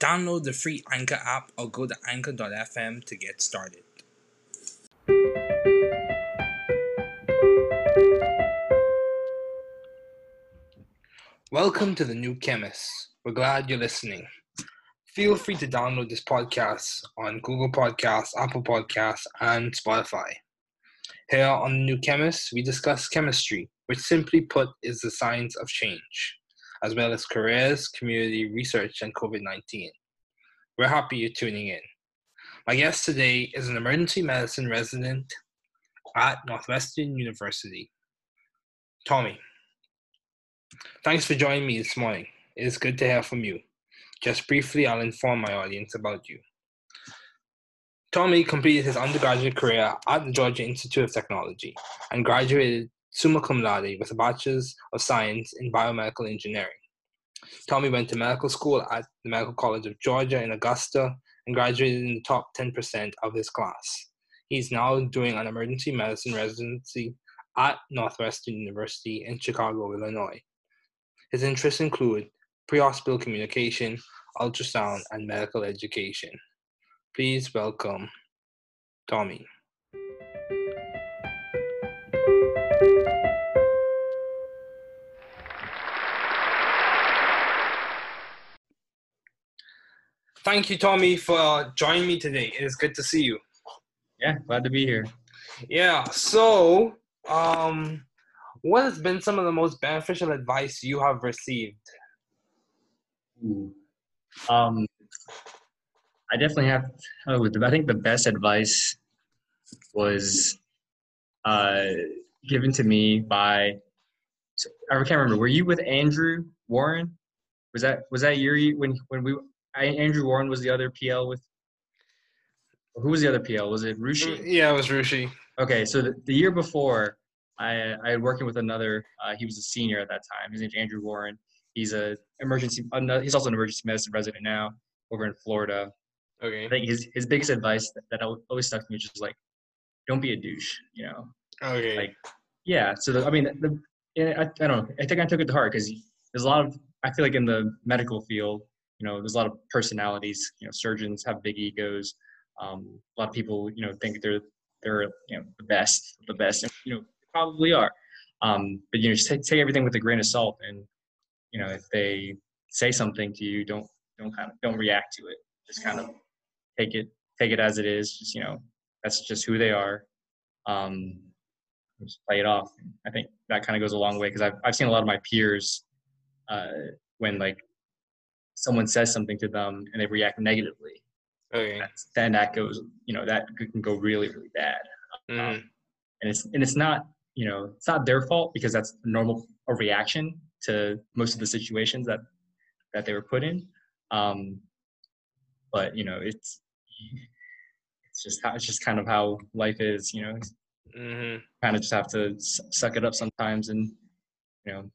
Download the free Anchor app or go to anchor.fm to get started. Welcome to The New Chemist. We're glad you're listening. Feel free to download this podcast on Google Podcasts, Apple Podcasts, and Spotify. Here on The New Chemist, we discuss chemistry, which simply put is the science of change, as well as careers, community research, and COVID-19. We're happy you're tuning in. My guest today is an emergency medicine resident at Northwestern University, Tommy. Thanks for joining me this morning. It is good to hear from you. Just briefly, I'll inform my audience about you. Tommy completed his undergraduate career at the Georgia Institute of Technology and graduated summa cum laude with a Bachelor's of Science in Biomedical Engineering. Tommy went to medical school at the Medical College of Georgia in Augusta and graduated in the top 10% of his class. He's now doing an emergency medicine residency at Northwestern University in Chicago, Illinois. His interests include pre-hospital communication, ultrasound, and medical education. Please welcome Tommy. Thank you, Tommy, for joining me today. It is good to see you. Yeah, glad to be here. Yeah, so what has been some of the most beneficial advice you have received? I definitely have, I think the best advice was given to me by, I can't remember, were you with Andrew Warren? Was that your when we, Andrew Warren was the other PL with, who was the other PL? Was it Rushi? Yeah, it was Rushi. Okay, so the year before, I had working with another, he was a senior at that time. His name's Andrew Warren. He's he's also an emergency medicine resident now over in Florida. Okay. I think his biggest advice that always stuck to me was just like, don't be a douche, you know? Okay. Like, yeah. So, I don't know. I think I took it to heart because there's a lot of, I feel like in the medical field, you know, there's a lot of personalities, you know, surgeons have big egos. A lot of people, you know, think they're, you know, the best, and, you know, probably are. But, you know, just take everything with a grain of salt, and, you know, if they say something to you, don't react to it. Just kind of take it as it is. Just, you know, that's just who they are. Just play it off. I think that kind of goes a long way, because I've seen a lot of my peers when like someone says something to them and they react negatively. Okay. Then that goes, you know, that can go really, really bad. And it's not, you know, it's not their fault, because that's a normal reaction to most of the situations that they were put in. But, you know, it's just kind of how life is, you know. Mm-hmm. Kind of just have to suck it up sometimes, and, you know,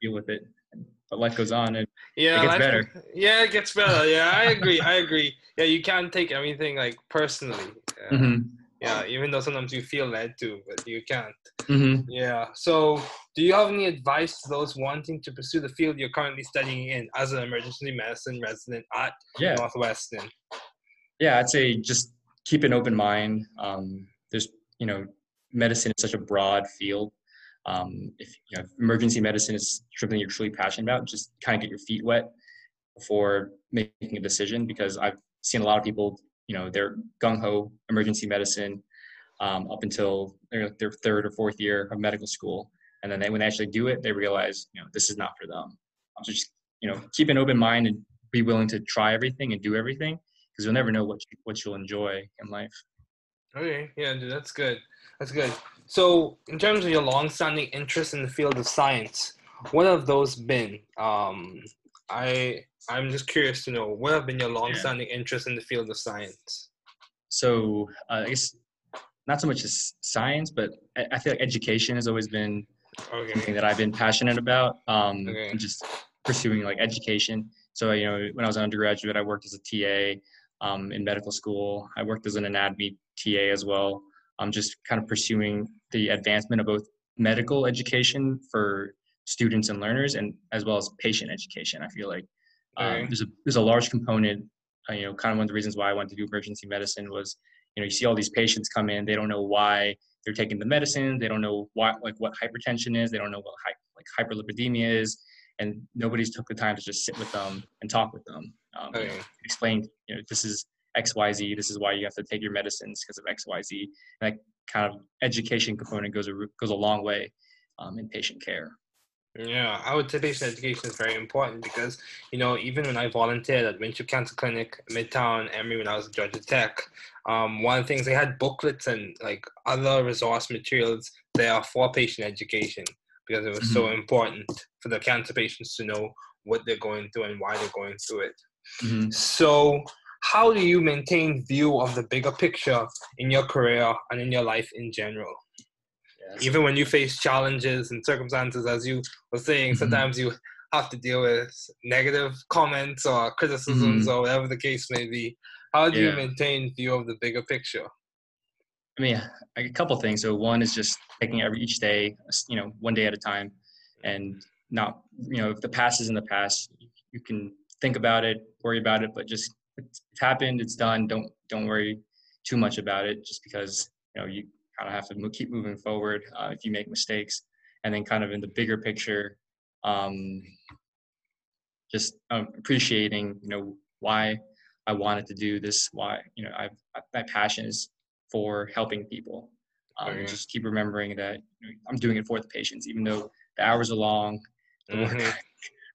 deal with it. But life goes on, and yeah, it gets better. Yeah, it gets better. Yeah, I agree. Yeah, you can't take everything like personally. Yeah. Mm-hmm. Yeah, even though sometimes you feel led to, but you can't. Mm-hmm. Yeah. So, do you have any advice to those wanting to pursue the field you're currently studying in as an emergency medicine resident at Northwestern? Yeah, I'd say just keep an open mind. There's, you know, medicine is such a broad field. If you know, emergency medicine is something you're truly passionate about, just kind of get your feet wet before making a decision, because I've seen a lot of people, you know, they're gung-ho emergency medicine up until their third or fourth year of medical school. And then when they actually do it, they realize, you know, this is not for them. So just, you know, keep an open mind and be willing to try everything and do everything, because you'll never know what you'll enjoy in life. Okay. Yeah, dude, that's good. That's good. So in terms of your long-standing interest in the field of science, what have those been? I'm just curious to know, what have been your long-standing interests in the field of science? So I guess not so much as science, but I feel like education has always been something that I've been passionate about, just pursuing like education. So, you know, when I was an undergraduate, I worked as a TA in medical school. I worked as an anatomy TA as well. I'm just kind of pursuing the advancement of both medical education for students and learners, and as well as patient education. I feel like there's a large component, you know, kind of one of the reasons why I wanted to do emergency medicine was, you know, you see all these patients come in, they don't know why they're taking the medicine. They don't know why, like what hypertension is. They don't know what hyperlipidemia is. And nobody's took the time to just sit with them and talk with them. You know, explain, you know, this is X, Y, Z. This is why you have to take your medicines because of X, Y, Z. And that kind of education component goes a long way in patient care. Yeah, I would say patient education is very important because, you know, even when I volunteered at Winship Cancer Clinic Midtown Emory when I was at Georgia Tech, one of the things, they had booklets and like other resource materials there for patient education because it was so important for the cancer patients to know what they're going through and why they're going through it. So how do you maintain view of the bigger picture in your career and in your life in general? Even when you face challenges and circumstances, as you were saying, sometimes you have to deal with negative comments or criticisms or whatever the case may be. How do you maintain view of the bigger picture? I mean, a couple of things. So one is just taking each day, you know, one day at a time, and not, you know, if the past is in the past, you can think about it, worry about it, but just it's happened, it's done. Don't worry too much about it, just because, you know, you kind of have to keep moving forward if you make mistakes. And then kind of in the bigger picture, just appreciating, you know, why I wanted to do this, why, you know, my passion is for helping people. Just keep remembering that, you know, I'm doing it for the patients, even though the hours are long, the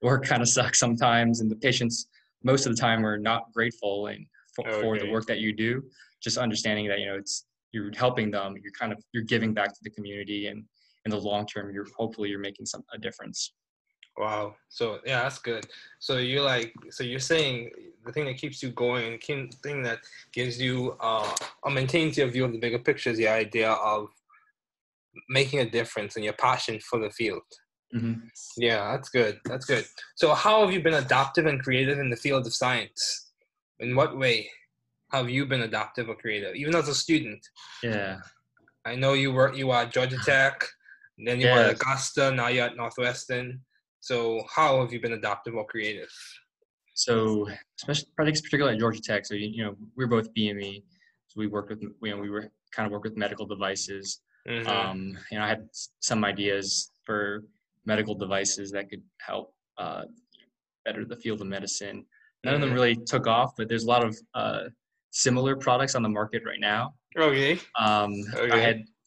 work kind of sucks sometimes, and the patients most of the time are not grateful and for the work that you do. Just understanding that, you know, you're helping them, you're giving back to the community, and in the long term, hopefully you're making a difference. Wow. So yeah, that's good. So you're saying the thing that keeps you going, the thing that gives you, or maintains your view of the bigger picture is the idea of making a difference and your passion for the field. Yeah, that's good. That's good. So how have you been adaptive and creative in the field of science? In what way have you been adaptive or creative, even as a student? Yeah. I know you were at Georgia Tech, then you were at Augusta, now you're at Northwestern. So how have you been adaptive or creative? So, especially particularly at Georgia Tech, so, you know, we're both BME. So we worked with, you know, we worked with medical devices. You know, I had some ideas for medical devices that could help better the field of medicine. None of them really took off, but there's a lot of similar products on the market right now. I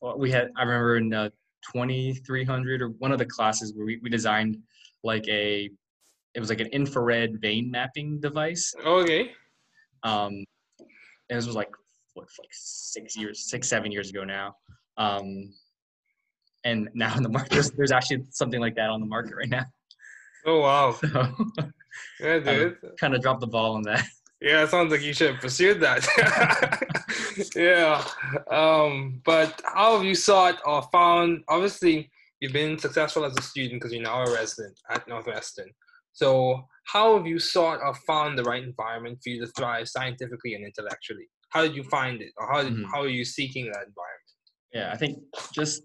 remember in 2300 or one of the classes where we designed it was like an infrared vein mapping device. And this was like 6-7 years ago now. And now in the market, there's actually something like that on the market right now. Oh, wow. So, yeah, dude. Kind of dropped the ball on that. Yeah, it sounds like you should have pursued that. But how have you sought or found, obviously, you've been successful as a student because you're now a resident at Northwestern. So how have you sought or found the right environment for you to thrive scientifically and intellectually? How did you find it? Or how are you seeking that environment? Yeah, I think just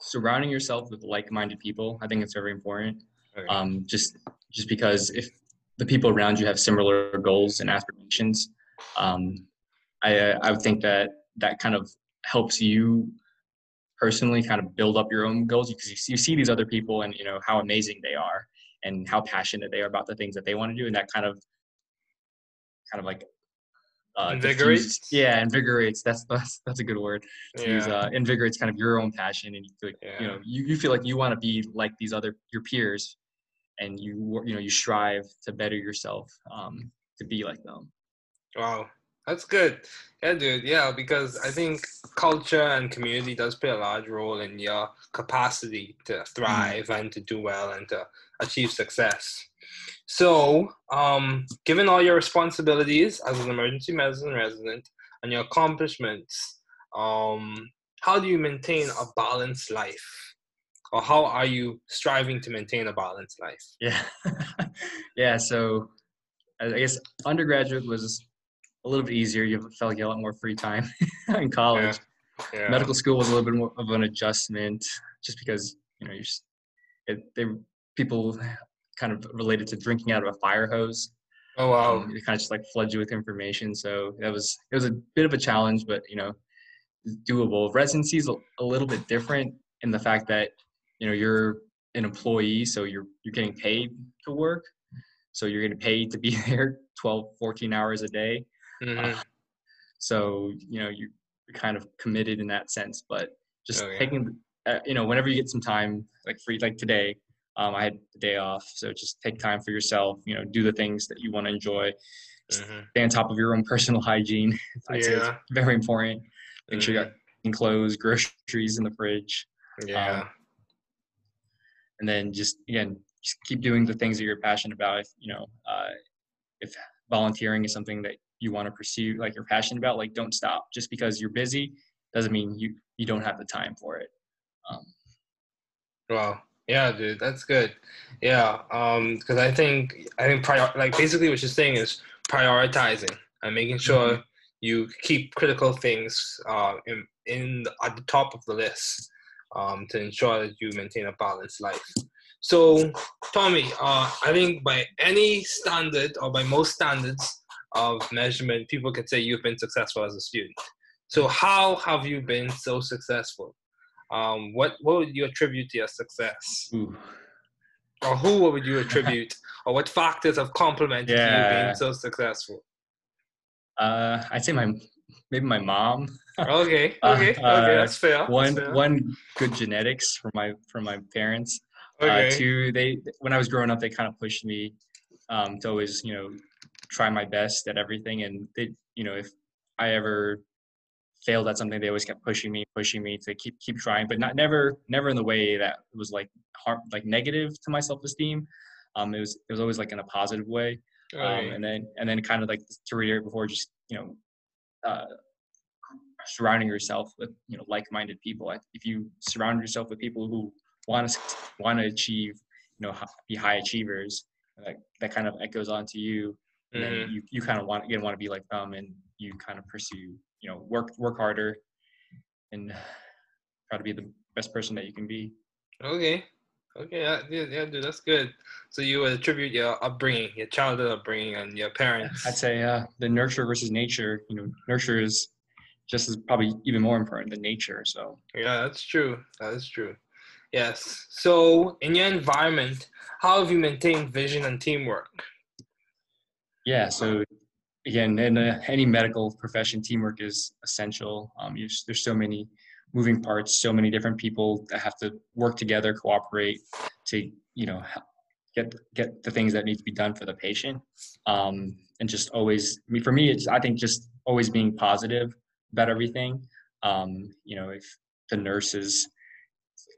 surrounding yourself with like-minded people, I think it's very important. Just because if the people around you have similar goals and aspirations, I would think that kind of helps you personally kind of build up your own goals, because you see these other people and, you know, how amazing they are and how passionate they are about the things that they want to do, and that kind of like invigorates. Invigorates. That's a good word to use. Invigorates kind of your own passion, and you feel like, you know, you feel like you want to be like these other your peers, and you know, you strive to better yourself to be like them. Wow, That's good. Yeah, dude. Yeah, because I think culture and community does play a large role in your capacity to thrive and to do well and to achieve success. So, given all your responsibilities as an emergency medicine resident and your accomplishments, how do you maintain a balanced life? Or how are you striving to maintain a balanced life? Yeah. So I guess undergraduate was a little bit easier. You felt like you had a lot more free time in college. Yeah. Yeah. Medical school was a little bit more of an adjustment just because, you know, people kind of related to drinking out of a fire hose. Oh, wow. It kind of just like floods you with information. So it was a bit of a challenge, but, you know, doable. Residency is a little bit different in the fact that, you know, you're an employee, so you're getting paid to work. So you're getting paid to be there 12, 14 hours a day. Mm-hmm. So, you know, you're kind of committed in that sense, but just taking, you know, whenever you get some time, like free, like today, I had the day off. So just take time for yourself, you know, do the things that you want to enjoy. Mm-hmm. Stay on top of your own personal hygiene. I'd say it's very important. Make sure you got clothes, groceries in the fridge. Yeah. And then just, again, just keep doing the things that you're passionate about. If, you know, if volunteering is something that you want to pursue, like you're passionate about, like don't stop. Just because you're busy doesn't mean you don't have the time for it. Wow. Yeah, dude, that's good. Yeah. Because I think basically what you're saying is prioritizing and making sure you keep critical things at the top of the list to ensure that you maintain a balanced life. So, Tommy, I think by any standard or by most standards of measurement, people could say you've been successful as a student. So how have you been so successful? What would you attribute to your success? Ooh. Or who would you attribute or what factors have complemented you being so successful? I'd say maybe my mom. Okay, that's fair. One, good genetics from my parents. Okay. Two, when I was growing up, they kind of pushed me to always, you know, try my best at everything. And they, you know, if I ever failed at something, they always kept pushing me to keep trying, but never in the way that was like harm, like negative to my self-esteem. It was always like in a positive way. Right. And then kind of like to reiterate before, just, you know, surrounding yourself with, you know, like-minded people. If you surround yourself with people who want to achieve, you know, be high achievers, like that kind of echoes on to you. And then you kind of want to be like them, and you kind of pursue, you know, work harder and try to be the best person that you can be. Okay, yeah, dude, that's good. So you would attribute your upbringing, your childhood upbringing, and your parents. I'd say the nurture versus nature. You know, nurture is just as probably even more important than nature. So yeah, that's true. That is true. Yes. So in your environment, how have you maintained vision and teamwork? Yeah. So again, in any medical profession, teamwork is essential. There's so many moving parts, so many different people that have to work together, cooperate to, you know, get the things that need to be done for the patient. And just always, for me, it's, I think, just always being positive about everything. You know, if the nurse is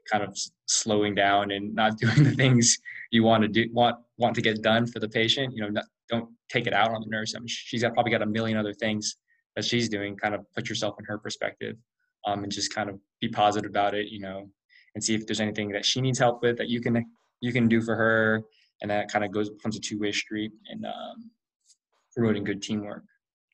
kind of slowing down and not doing the things you want to get done for the patient, you know, don't take it out on the nurse. I mean, she's probably got a million other things that she's doing. Kind of put yourself in her perspective. And just kind of be positive about it, you know, and see if there's anything that she needs help with that you can do for her, and that kind of becomes a two-way street and promoting good teamwork.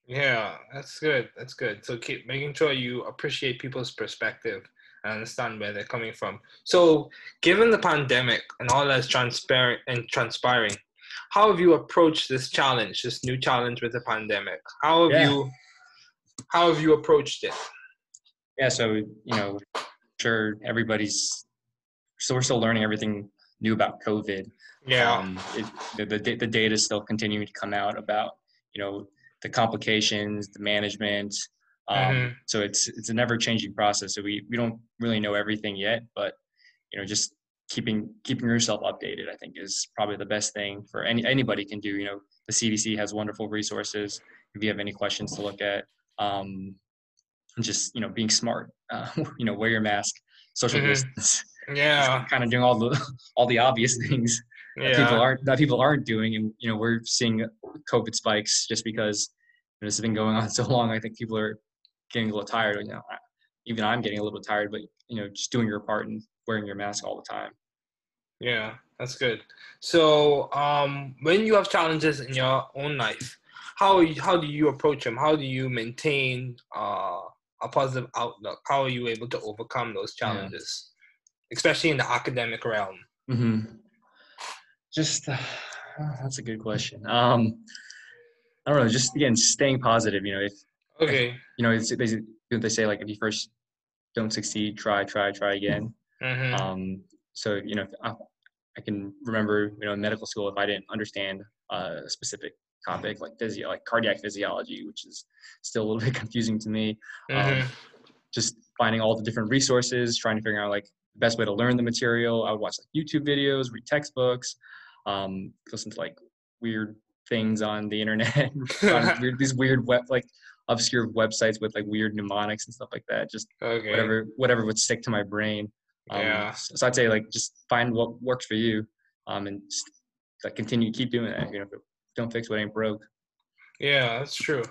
Yeah, that's good. That's good. So keep making sure you appreciate people's perspective and understand where they're coming from. So, given the pandemic and all that's transparent and transpiring, how have you approached this challenge, this new challenge with the pandemic? How have you approached it? Yeah, so, you know, sure, we're still learning everything new about COVID. Yeah. The data is still continuing to come out about, you know, the complications, the management. So it's an ever-changing process. So we don't really know everything yet, but, you know, just keeping yourself updated, I think, is probably the best thing for anybody can do. You know, the CDC has wonderful resources. if you have any questions to look at. And just, you know, being smart, you know, wear your mask, social distance. Yeah. Kind of doing all the obvious things that people aren't doing. And, you know, we're seeing COVID spikes just because this has been going on so long. I think people are getting a little tired. You know, even I'm getting a little bit tired, but, you know, just doing your part and wearing your mask all the time. Yeah, that's good. So when you have challenges in your own life, how do you approach them? How do you maintain a positive outlook? How are you able to overcome those challenges, especially in the academic realm? Mm-hmm. Just, that's a good question. I don't know, just, again, staying positive, you know. They say, like, if you first don't succeed, try again. Mm-hmm. So, you know, I can remember, you know, in medical school, if I didn't understand a specific topic like cardiac physiology, which is still a little bit confusing to me, just finding all the different resources, trying to figure out, like, the best way to learn the material. I would watch, like, YouTube videos, read textbooks, listen to, like, weird things on the internet, obscure websites with, like, weird mnemonics and stuff like that. Just whatever would stick to my brain. So I'd say, like, just find what works for you, and just, like, keep doing that. You know, don't fix what ain't broke. Yeah, that's true.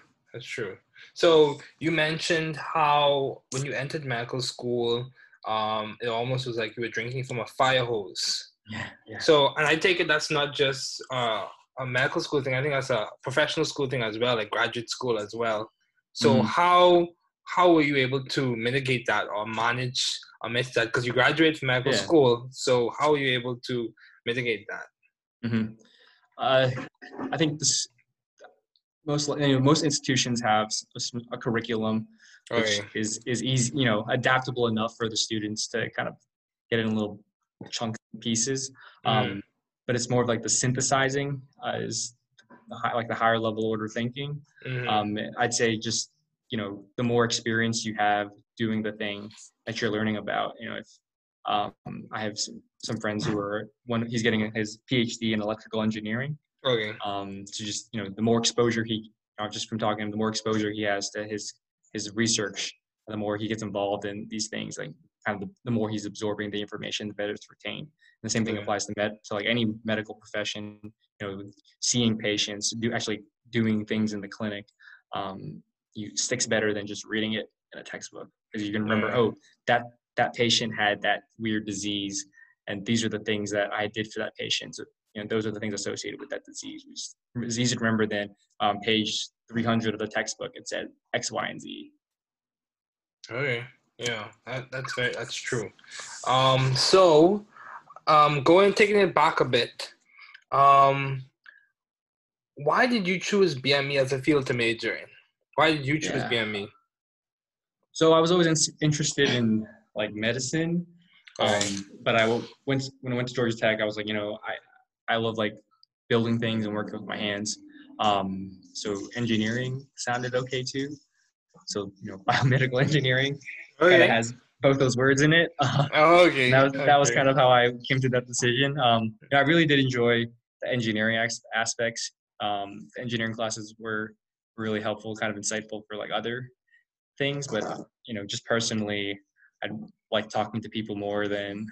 So you mentioned how when you entered medical school, it almost was like you were drinking from a fire hose. Yeah. So, and I take it that's not just a medical school thing. I think that's a professional school thing as well, like graduate school as well. So how were you able to mitigate that or manage amidst that? Because you graduated from medical school, so how were you able to mitigate that? Mm-hmm. I think most institutions have a curriculum which is easy, you know, adaptable enough for the students to kind of get in little chunks and pieces. But it's more of like the synthesizing is the higher level order thinking. Mm-hmm. I'd say just, you know, the more experience you have doing the thing that you're learning about, you know, if I have some friends who are he's getting his PhD in electrical engineering. So just, you know, the more exposure the more exposure he has to his research, the more he gets involved in these things, like kind of the more he's absorbing the information, the better it's retained. And the same thing applies to like any medical profession, you know, seeing patients, doing things in the clinic, sticks better than just reading it in a textbook, because you can remember, that patient had that weird disease, and these are the things that I did for that patient. So, you know, those are the things associated with that disease. It's easier to remember than page 300 of the textbook. It said X, Y, and Z. Okay. Yeah, that's true. Taking it back a bit, why did you choose BME as a field to major in? Why did you choose BME? So I was always interested in, like, medicine. But when I went to Georgia Tech, I was like, you know, I love, like, building things and working with my hands. So engineering sounded okay too. So, you know, biomedical engineering kind of has both those words in it. That was kind of how I came to that decision. I really did enjoy the engineering aspects. The engineering classes were really helpful, kind of insightful for, like, other things. But, you know, just personally, I like talking to people more than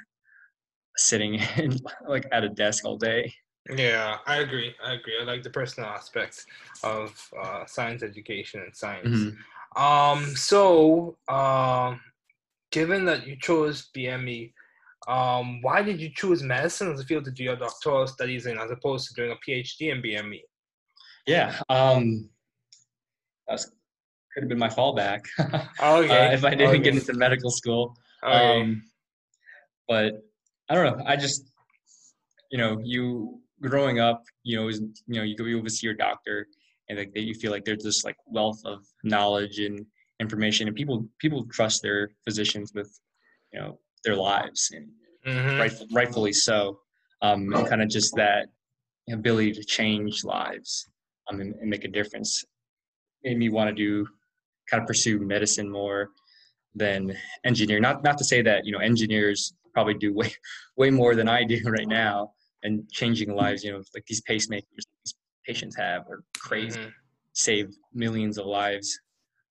sitting in, like, at a desk all day. Yeah, I agree. I like the personal aspect of science education and science. Mm-hmm. Given that you chose BME, why did you choose medicine as a field to do your doctoral studies in, as opposed to doing a PhD in BME? Yeah, that could have been my fallback. If I didn't get into medical school. But I don't know. I just, you know, growing up, you know, you go over to see your doctor, and, like, you feel like there's this, like, wealth of knowledge and information, and people trust their physicians with, you know, their lives, and rightfully so. And kind of just that ability to change lives and make a difference made me want to pursue medicine more than engineering. Not to say that, you know, engineers probably do way more than I do right now, and changing lives, you know, like these pacemakers these patients have are crazy. saved millions of lives.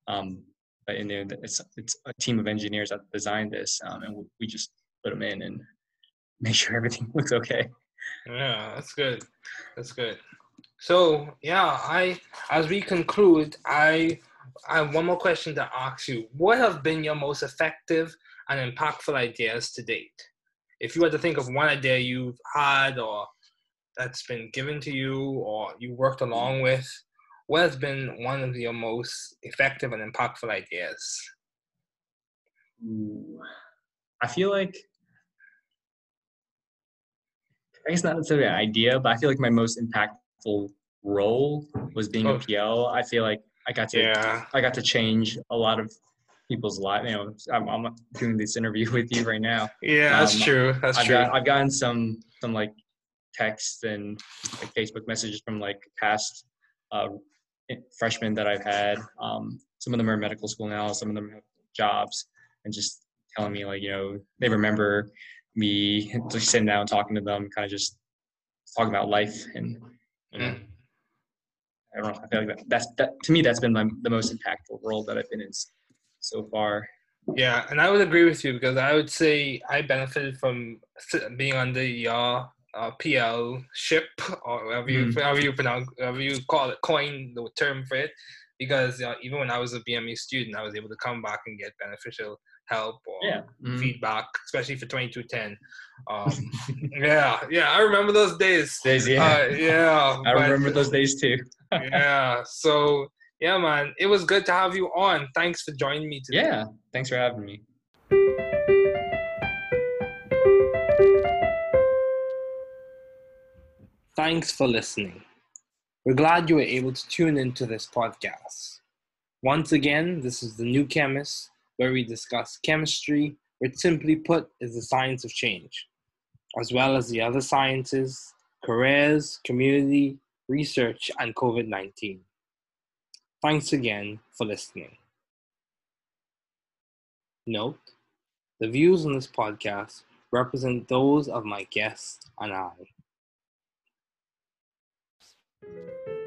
But in there, it's a team of engineers that designed this, and we just put them in and make sure everything looks okay. Yeah, that's good. That's good. So yeah, as we conclude, I have one more question to ask you. What have been your most effective and impactful ideas to date? If you were to think of one idea you've had or that's been given to you or you worked along with, what has been one of your most effective and impactful ideas? I feel like, I guess not necessarily an idea, but I feel like my most impactful role was being a PL. I feel like I got to change a lot of people's lives. You know, I'm doing this interview with you right now. Yeah, that's true. I've gotten some like texts and like Facebook messages from like past freshmen that I've had. Some of them are in medical school now. Some of them have jobs, and just telling me like, you know, they remember me just sitting down talking to them, kind of just talking about life and. You know, I don't know. I feel like that to me, that's been the most impactful role that I've been in so far. Yeah, and I would agree with you because I would say I benefited from being under your PL ship or whatever you coin the term for it, because even when I was a BME student, I was able to come back and get beneficial help or feedback, especially for 2210. I remember those days. Remember those days too. Yeah, so yeah, man, it was good to have you on. Thanks for joining me today. Yeah, thanks for having me. Thanks for listening. We're glad you were able to tune into this podcast. Once again, this is The New Chemist, where we discuss chemistry, which simply put is the science of change, as well as the other sciences, careers, community, research, and COVID-19. Thanks again for listening. Note, the views on this podcast represent those of my guests and I.